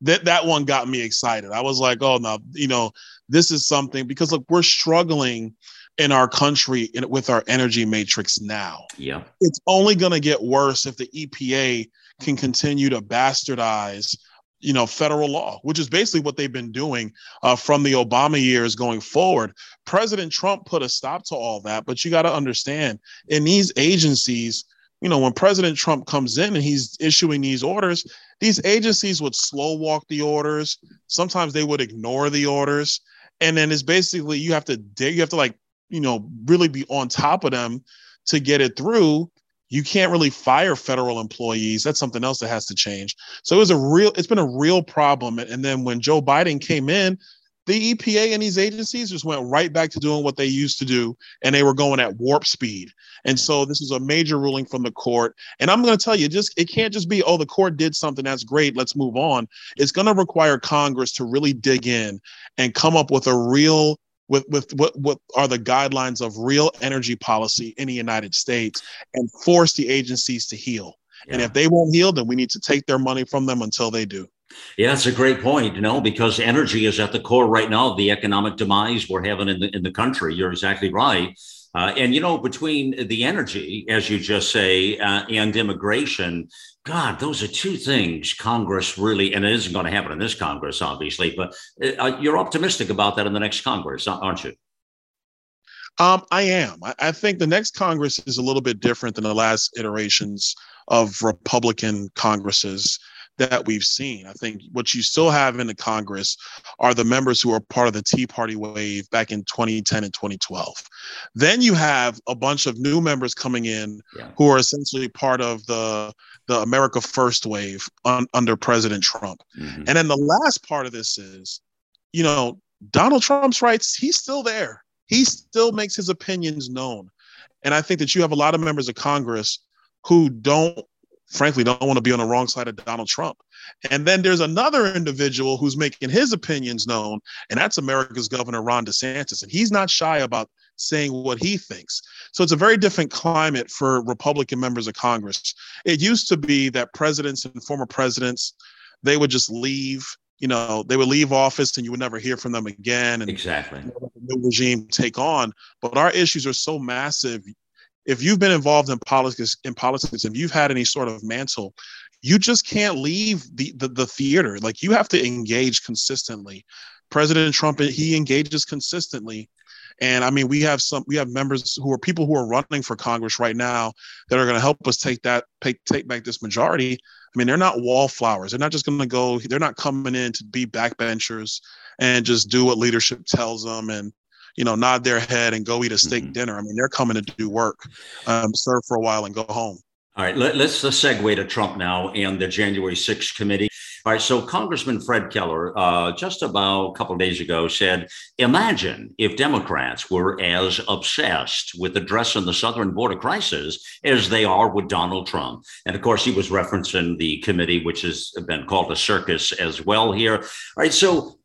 That that one got me excited. I was like, oh, no, you know, this is something, because, look, we're struggling in our country in, with our energy matrix now. Yeah, it's only going to get worse if the E P A can continue to bastardize, you know, federal law, which is basically what they've been doing uh, from the Obama years going forward. President Trump put a stop to all that. But you got to understand, in these agencies, you know, when President Trump comes in and he's issuing these orders, these agencies would slow walk the orders. Sometimes they would ignore the orders. And then it's basically you have to dig, you have to like, you know, really be on top of them to get it through. You can't really fire federal employees. That's something else that has to change. So it was a real, it's been a real problem. And then when Joe Biden came in, the E P A and these agencies just went right back to doing what they used to do, and they were going at warp speed. And so this is a major ruling from the court. And I'm going to tell you, just it can't just be, oh, the court did something, that's great, let's move on. It's going to require Congress to really dig in and come up with a real With, with what what are the guidelines of real energy policy in the United States, and force the agencies to heal. Yeah. And if they won't heal, then we need to take their money from them until they do. Yeah, that's a great point, you know, because energy is at the core right now of the economic demise we're having in the, in the country. You're exactly right. Uh, and, you know, between the energy, as you just say, uh, and immigration, God, those are two things Congress really, and it isn't going to happen in this Congress, obviously, but uh, you're optimistic about that in the next Congress, aren't you? Um, I am. I, I think the next Congress is a little bit different than the last iterations of Republican Congresses that we've seen. I think what you still have in the Congress are the members who are part of the Tea Party wave back in twenty ten and twenty twelve. Then you have a bunch of new members coming in yeah. who are essentially part of the, the America First wave un, under President Trump. Mm-hmm. And then the last part of this is, you know, Donald Trump's rights, he's still there. He still makes his opinions known. And I think that you have a lot of members of Congress who don't frankly don't want to be on the wrong side of Donald Trump. And then there's another individual who's making his opinions known, and that's America's governor, Ron DeSantis. And he's not shy about saying what he thinks. So it's a very different climate for Republican members of Congress. It used to be that presidents and former presidents, they would just leave, you know, they would leave office and you would never hear from them again. And exactly. You know, the new regime take on. But our issues are so massive. If you've been involved in politics, in politics, if you've had any sort of mantle, you just can't leave the, the, the theater. Like, you have to engage consistently. President Trump, he engages consistently. And I mean, we have some, we have members who are people who are running for Congress right now that are going to help us take that, take, take back this majority. I mean, they're not wallflowers. They're not just going to go, they're not coming in to be backbenchers and just do what leadership tells them and, you know, nod their head and go eat a steak mm-hmm. dinner. I mean, they're coming to do work, um, serve for a while and go home. All right, let, let's segue to Trump now and the January sixth committee. All right, so Congressman Fred Keller uh, just about a couple of days ago said, imagine if Democrats were as obsessed with addressing the southern border crisis as they are with Donald Trump. And of course, he was referencing the committee, which has been called a circus as well here. All right, so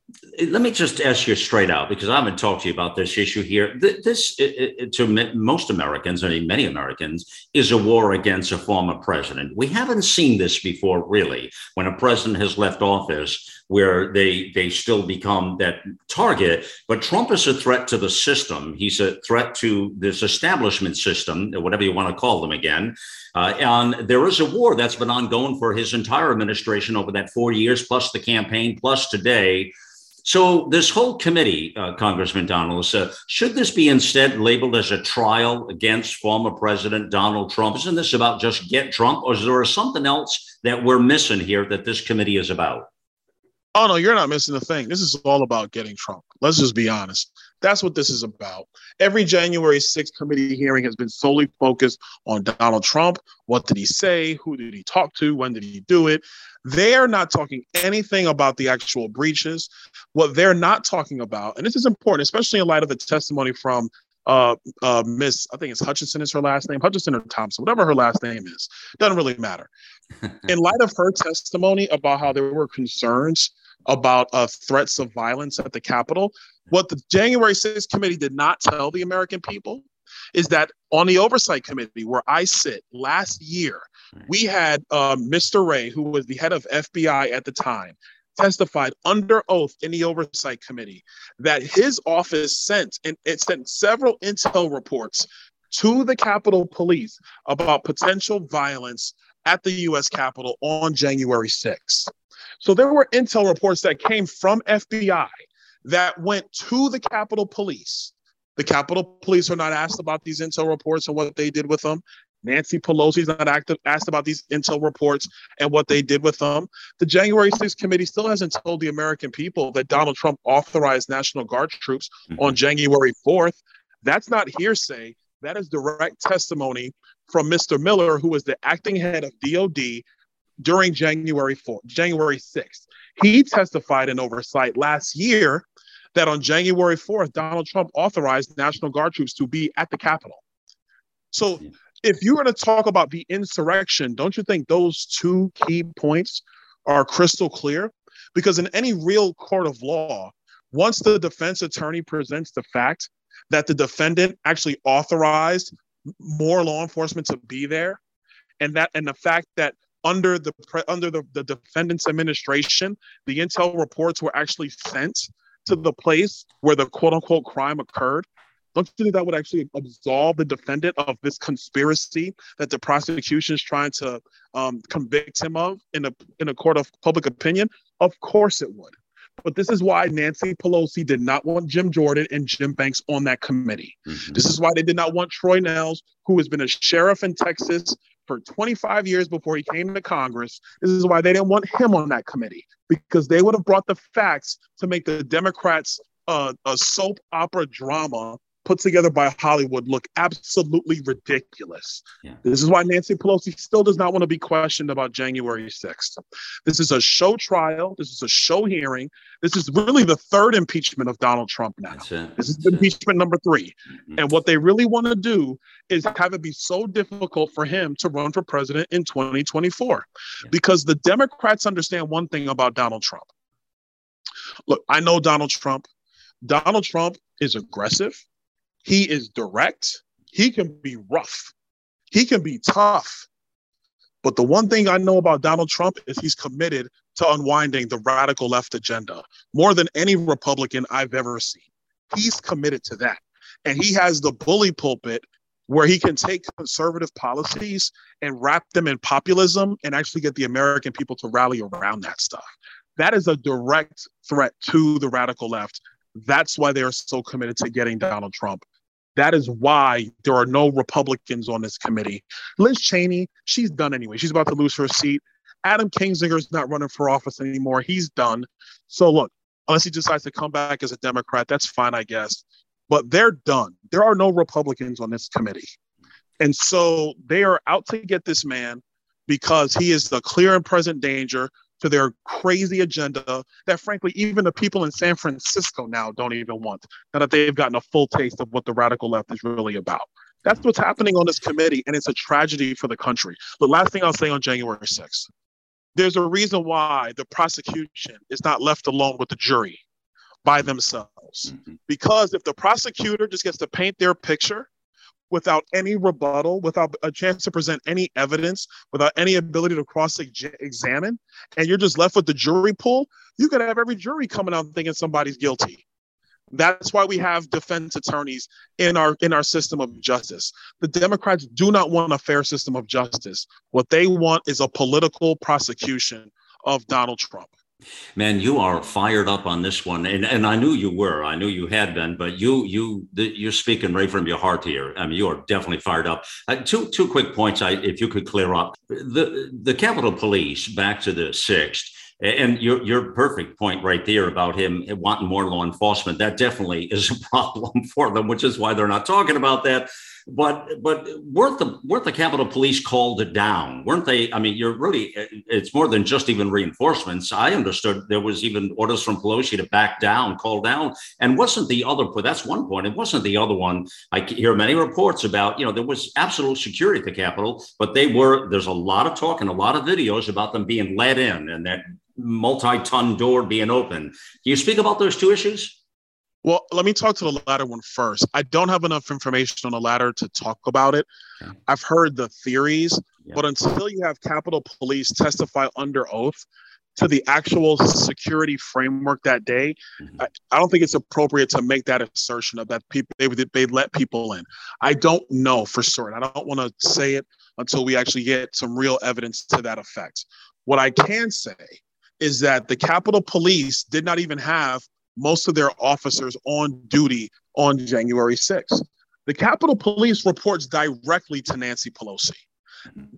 let me just ask you straight out, because I haven't talked to you about this issue here. This, to most Americans, I mean, many Americans, is a war against a former president. We haven't seen this before, really, when a president has left office, where they they still become that target. But Trump is a threat to the system. He's a threat to this establishment system, or whatever you want to call them again. Uh, and there is a war that's been ongoing for his entire administration over that four years, plus the campaign, plus today. So this whole committee, uh, Congressman Donalds, uh, should this be instead labeled as a trial against former President Donald Trump? Isn't this about just get Trump, or is there something else that we're missing here that this committee is about? Oh, no, you're not missing a thing. This is all about getting Trump. Let's just be honest. That's what this is about. Every January sixth committee hearing has been solely focused on Donald Trump. What did he say? Who did he talk to? When did he do it? They are not talking anything about the actual breaches. What they're not talking about, and this is important, especially in light of the testimony from Uh, uh, Miss, I think it's Hutchinson is her last name, Hutchinson or Thompson, whatever her last name is, doesn't really matter. In light of her testimony about how there were concerns about uh, threats of violence at the Capitol, what the January sixth committee did not tell the American people is that on the oversight committee where I sit last year, we had uh, Mister Ray, who was the head of F B I at the time, testified under oath in the oversight committee that his office sent and it sent several intel reports to the Capitol Police about potential violence at the U S Capitol on January sixth. So there were intel reports that came from F B I that went to the Capitol Police. The Capitol Police are not asked about these intel reports and what they did with them. Nancy Pelosi is not active, asked about these intel reports and what they did with them. The January sixth committee still hasn't told the American people that Donald Trump authorized National Guard troops on January fourth. That's not hearsay. That is direct testimony from Mister Miller, who was the acting head of D O D during January fourth, January sixth. He testified in oversight last year that on January fourth, Donald Trump authorized National Guard troops to be at the Capitol. So if you were to talk about the insurrection, don't you think those two key points are crystal clear? Because in any real court of law, once the defense attorney presents the fact that the defendant actually authorized more law enforcement to be there, and that and the fact that under the under the, the defendant's administration, the intel reports were actually sent to the place where the quote unquote crime occurred, don't you think that would actually absolve the defendant of this conspiracy that the prosecution is trying to um, convict him of in a in a court of public opinion? Of course it would. But this is why Nancy Pelosi did not want Jim Jordan and Jim Banks on that committee. Mm-hmm. This is why they did not want Troy Nehls, who has been a sheriff in Texas for twenty-five years before he came to Congress. This is why they didn't want him on that committee, because they would have brought the facts to make the Democrats uh, a soap opera drama put together by Hollywood look absolutely ridiculous. Yeah. This is why Nancy Pelosi still does not want to be questioned about January sixth. This is a show trial. This is a show hearing. This is really the third impeachment of Donald Trump now. That's it. This is That's impeachment it. number three. Mm-hmm. And what they really want to do is have it be so difficult for him to run for president in twenty twenty-four. Yeah. Because the Democrats understand one thing about Donald Trump. Look, I know Donald Trump. Donald Trump is aggressive. He is direct. He can be rough. He can be tough. But the one thing I know about Donald Trump is he's committed to unwinding the radical left agenda more than any Republican I've ever seen. He's committed to that. And he has the bully pulpit where he can take conservative policies and wrap them in populism and actually get the American people to rally around that stuff. That is a direct threat to the radical left. That's why they are so committed to getting Donald Trump. That is why there are no Republicans on this committee. Liz Cheney, she's done anyway. She's about to lose her seat. Adam Kinzinger's not running for office anymore. He's done. So look, unless he decides to come back as a Democrat, that's fine, I guess. But they're done. There are no Republicans on this committee. And so they are out to get this man because he is the clear and present danger to their crazy agenda that, frankly, even the people in San Francisco now don't even want, now that they've gotten a full taste of what the radical left is really about. That's what's happening on this committee, and it's a tragedy for the country. The last thing I'll say on January sixth, there's a reason why the prosecution is not left alone with the jury by themselves. Mm-hmm. Because if the prosecutor just gets to paint their picture without any rebuttal, without a chance to present any evidence, without any ability to cross-examine, and you're just left with the jury pool, you could have every jury coming out thinking somebody's guilty. That's why we have defense attorneys in our in our system of justice. The Democrats do not want a fair system of justice. What they want is a political prosecution of Donald Trump. Man, you are fired up on this one, and and I knew you were. I knew you had been, but you you you're speaking right from your heart here. I mean, you are definitely fired up. Uh, two two quick points, I, if you could clear up the the Capitol Police. Back to the sixth. And your, your perfect point right there about him wanting more law enforcement, that definitely is a problem for them, which is why they're not talking about that. But but weren't the, weren't the Capitol Police called down? Weren't they? I mean, you're really, it's more than just even reinforcements. I understood there was even orders from Pelosi to back down, call down. And wasn't the other, that's one point, it wasn't the other one. I hear many reports about, you know, there was absolute security at the Capitol, but they were, there's a lot of talk and a lot of videos about them being let in and that multi-ton door being open. Can you speak about those two issues? Well, let me talk to the latter one first. I don't have enough information on the latter to talk about it. Yeah. I've heard the theories, yeah. but until you have Capitol Police testify under oath to the actual security framework that day, mm-hmm. I, I don't think it's appropriate to make that assertion of that people they, they let people in. I don't know for certain. I don't want to say it until we actually get some real evidence to that effect. What I can say is that the Capitol Police did not even have most of their officers on duty on January sixth. The Capitol Police reports directly to Nancy Pelosi.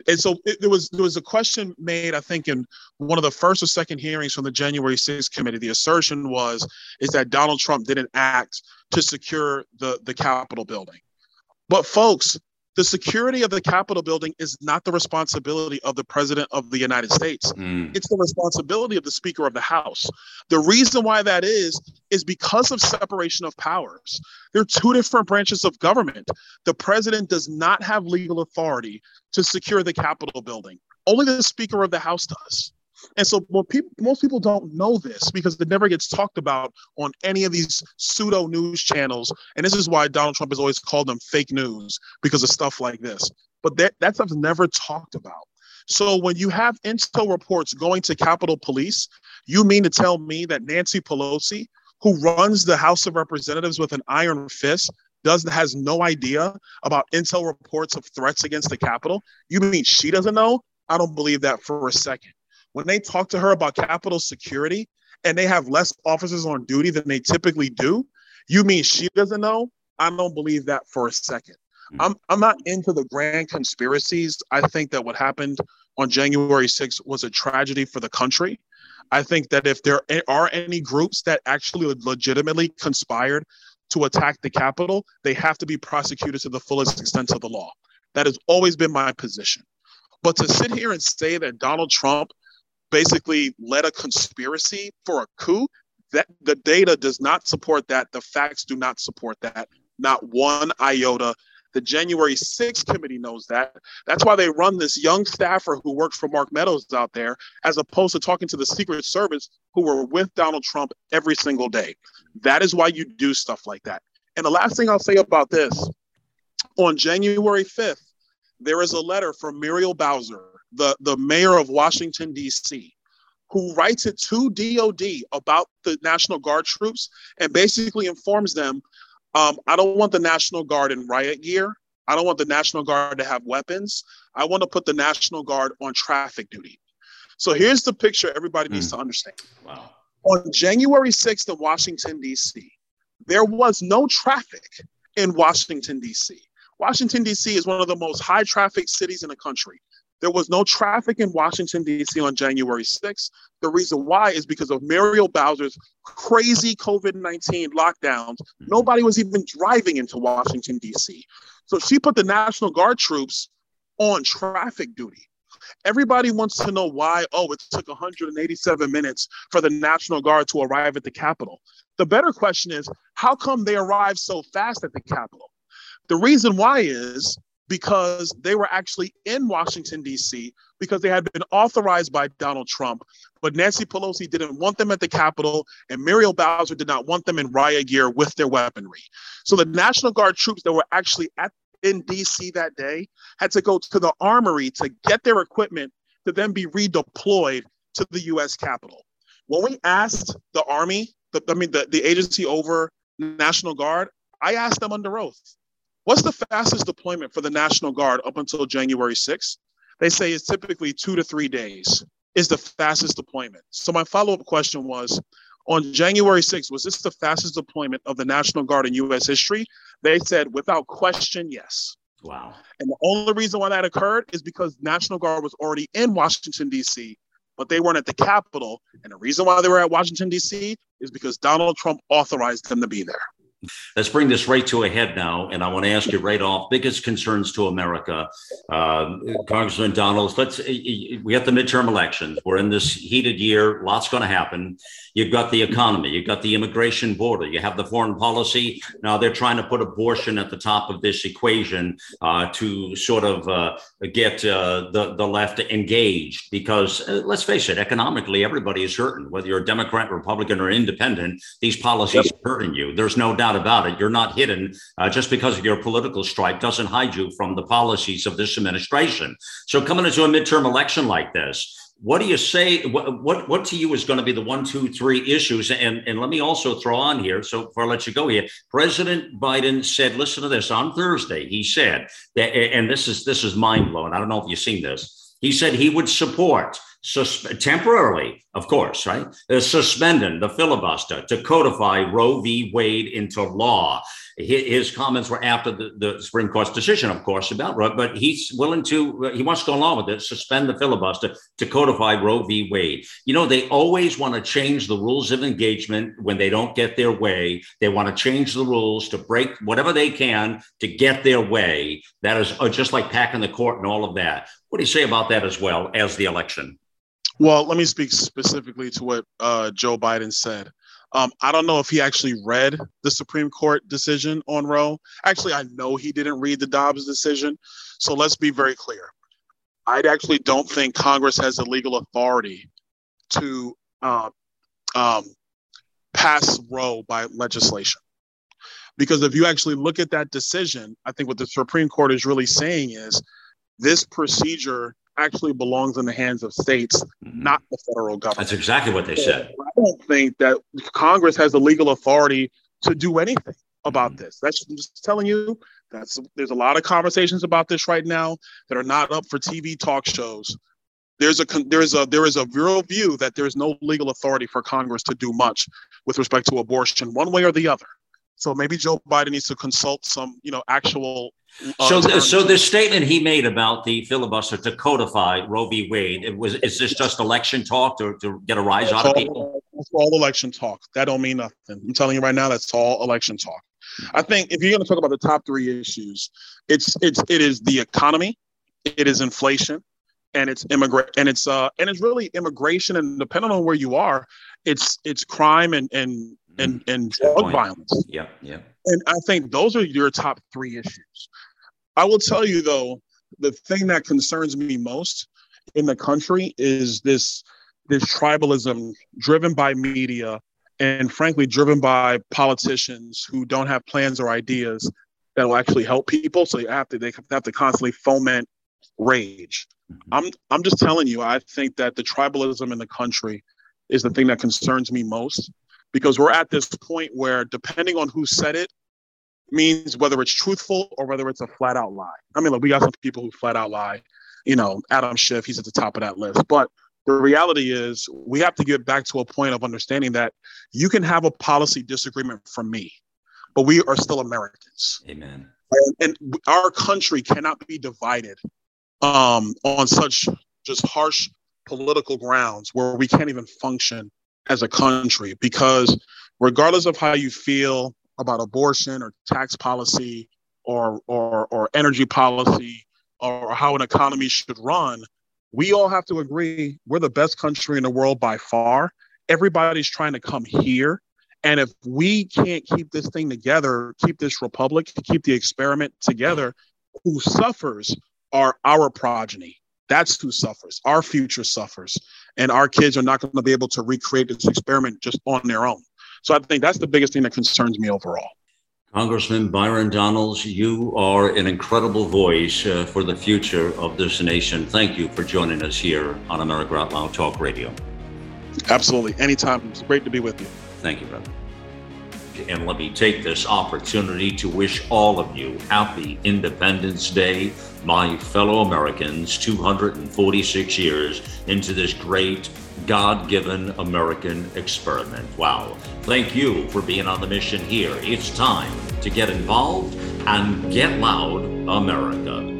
And so it, there was there was a question made, I think, in one of the first or second hearings from the January sixth committee. The assertion was, is that Donald Trump didn't act to secure the, the Capitol building. But folks, the security of the Capitol building is not the responsibility of the President of the United States. Mm. It's the responsibility of the Speaker of the House. The reason why that is, is because of separation of powers. There are two different branches of government. The President does not have legal authority to secure the Capitol building. Only the Speaker of the House does. And so well, people, most people don't know this because it never gets talked about on any of these pseudo news channels. And this is why Donald Trump has always called them fake news, because of stuff like this. But that, that stuff's never talked about. So when you have intel reports going to Capitol Police, you mean to tell me that Nancy Pelosi, who runs the House of Representatives with an iron fist, doesn't has no idea about intel reports of threats against the Capitol? You mean she doesn't know? I don't believe that for a second. When they talk to her about Capitol security and they have less officers on duty than they typically do, you mean she doesn't know? I don't believe that for a second. Mm-hmm. I'm I'm not into the grand conspiracies. I think that what happened on January sixth was a tragedy for the country. I think that if there are any groups that actually legitimately conspired to attack the Capitol, they have to be prosecuted to the fullest extent of the law. That has always been my position. But to sit here and say that Donald Trump basically led a conspiracy for a coup, that the data does not support that. The facts do not support that. Not one iota. The January sixth committee knows that. That's why they run this young staffer who worked for Mark Meadows out there, as opposed to talking to the Secret Service who were with Donald Trump every single day. That is why you do stuff like that. And the last thing I'll say about this, on January fifth, there is a letter from Muriel Bowser, the, the mayor of Washington, D C, who writes it to D O D about the National Guard troops and basically informs them, um, I don't want the National Guard in riot gear. I don't want the National Guard to have weapons. I want to put the National Guard on traffic duty. So here's the picture everybody mm. needs to understand. Wow. On January sixth in Washington, D C, there was no traffic in Washington, D C. Washington, D C is one of the most high traffic cities in the country. There was no traffic in Washington, D C on January sixth. The reason why is because of Muriel Bowser's crazy COVID nineteen lockdowns. Nobody was even driving into Washington, D C. So she put the National Guard troops on traffic duty. Everybody wants to know why, oh, it took one hundred eighty-seven minutes for the National Guard to arrive at the Capitol. The better question is, how come they arrived so fast at the Capitol? The reason why is because they were actually in Washington, D C, because they had been authorized by Donald Trump, but Nancy Pelosi didn't want them at the Capitol, and Muriel Bowser did not want them in riot gear with their weaponry. So the National Guard troops that were actually at, in D C that day had to go to the armory to get their equipment to then be redeployed to the U S Capitol. When we asked the Army, the, I mean, the, the agency over National Guard, I asked them under oath, what's the fastest deployment for the National Guard up until January sixth? They say it's typically two to three days is the fastest deployment. So my follow-up question was, on January sixth, was this the fastest deployment of the National Guard in U S history? They said, without question, yes. Wow. And the only reason why that occurred is because National Guard was already in Washington, D C, but they weren't at the Capitol. And the reason why they were at Washington, D C is because Donald Trump authorized them to be there. Let's bring this right to a head now. And I want to ask you right off, biggest concerns to America. Uh, Congressman Donalds, let's, we have the midterm elections. We're in this heated year. Lots going to happen. You've got the economy. You've got the immigration border. You have the foreign policy. Now they're trying to put abortion at the top of this equation uh, to sort of uh, get uh, the, the left engaged. Because uh, let's face it, economically, everybody is hurting. Whether you're a Democrat, Republican, or independent, these policies yep. are hurting you. There's no doubt about it. You're not hidden. Uh, just because of your political stripe doesn't hide you from the policies of this administration. So coming into a midterm election like this, what do you say? What what, what to you is going to be the one, two, three issues? And, and let me also throw on here, so before I let you go here, President Biden said, listen to this, on Thursday, he said, that, and this is this is mind blowing. I don't know if you've seen this. He said he would support Susp- temporarily, of course, right? Uh, suspending the filibuster to codify Roe v. Wade into law. His, his comments were after the, the Supreme Court's decision, of course, about Roe, but he's willing to, uh, he wants to go along with it, suspend the filibuster to codify Roe v. Wade. You know, they always want to change the rules of engagement when they don't get their way. They want to change the rules to break whatever they can to get their way. That is uh, just like packing the court and all of that. What do you say about that as well as the election? Well, let me speak specifically to what uh, Joe Biden said. Um, I don't know if he actually read the Supreme Court decision on Roe. Actually, I know he didn't read the Dobbs decision. So let's be very clear. I actually don't think Congress has the legal authority to um, um, pass Roe by legislation. Because if you actually look at that decision, I think what the Supreme Court is really saying is this procedure actually belongs in the hands of states, not the federal government. That's exactly what they said. I don't think that Congress has the legal authority to do anything about this. That's I'm just telling you. That's there's a lot of conversations about this right now that are not up for T V talk shows. There's a there's a there is a real view that there is no legal authority for Congress to do much with respect to abortion, one way or the other. So maybe Joe Biden needs to consult some, you know, actual. Uh, so, th- so this statement he made about the filibuster to codify Roe v. Wade, it was is this just election talk to, to get a rise that's out all, of people? That's all election talk. That don't mean nothing. I'm telling you right now, that's all election talk. I think if you're going to talk about the top three issues, it's it's it is the economy, it is inflation, and it's immigrant and it's uh and it's really immigration, and depending on where you are, it's it's crime and and. And, and drug violence. Yeah, yeah. And I think those are your top three issues. I will tell you, though, the thing that concerns me most in the country is this this tribalism driven by media and, frankly, driven by politicians who don't have plans or ideas that will actually help people. So they have to, they have to constantly foment rage. Mm-hmm. I'm I'm just telling you, I think that the tribalism in the country is the thing that concerns me most. Because we're at this point where, depending on who said it, means whether it's truthful or whether it's a flat out lie. I mean, look, we got some people who flat out lie. You know, Adam Schiff, he's at the top of that list. But the reality is we have to get back to a point of understanding that you can have a policy disagreement from me, but we are still Americans. Amen. And, and our country cannot be divided um, on such just harsh political grounds where we can't even function as a country, because regardless of how you feel about abortion or tax policy or, or or energy policy or how an economy should run, we all have to agree we're the best country in the world by far. Everybody's trying to come here. And if we can't keep this thing together, keep this republic, keep the experiment together, who suffers are our progeny. That's who suffers. Our future suffers. And our kids are not going to be able to recreate this experiment just on their own. So I think that's the biggest thing that concerns me overall. Congressman Byron Donalds, you are an incredible voice uh, for the future of this nation. Thank you for joining us here on America Out Loud Talk Radio. Absolutely. Anytime. It's great to be with you. Thank you, brother. And let me take this opportunity to wish all of you happy Independence Day, my fellow Americans, two hundred forty-six years into this great God-given American experiment. Wow. Thank you for being on the mission here. It's time to get involved and get loud, America.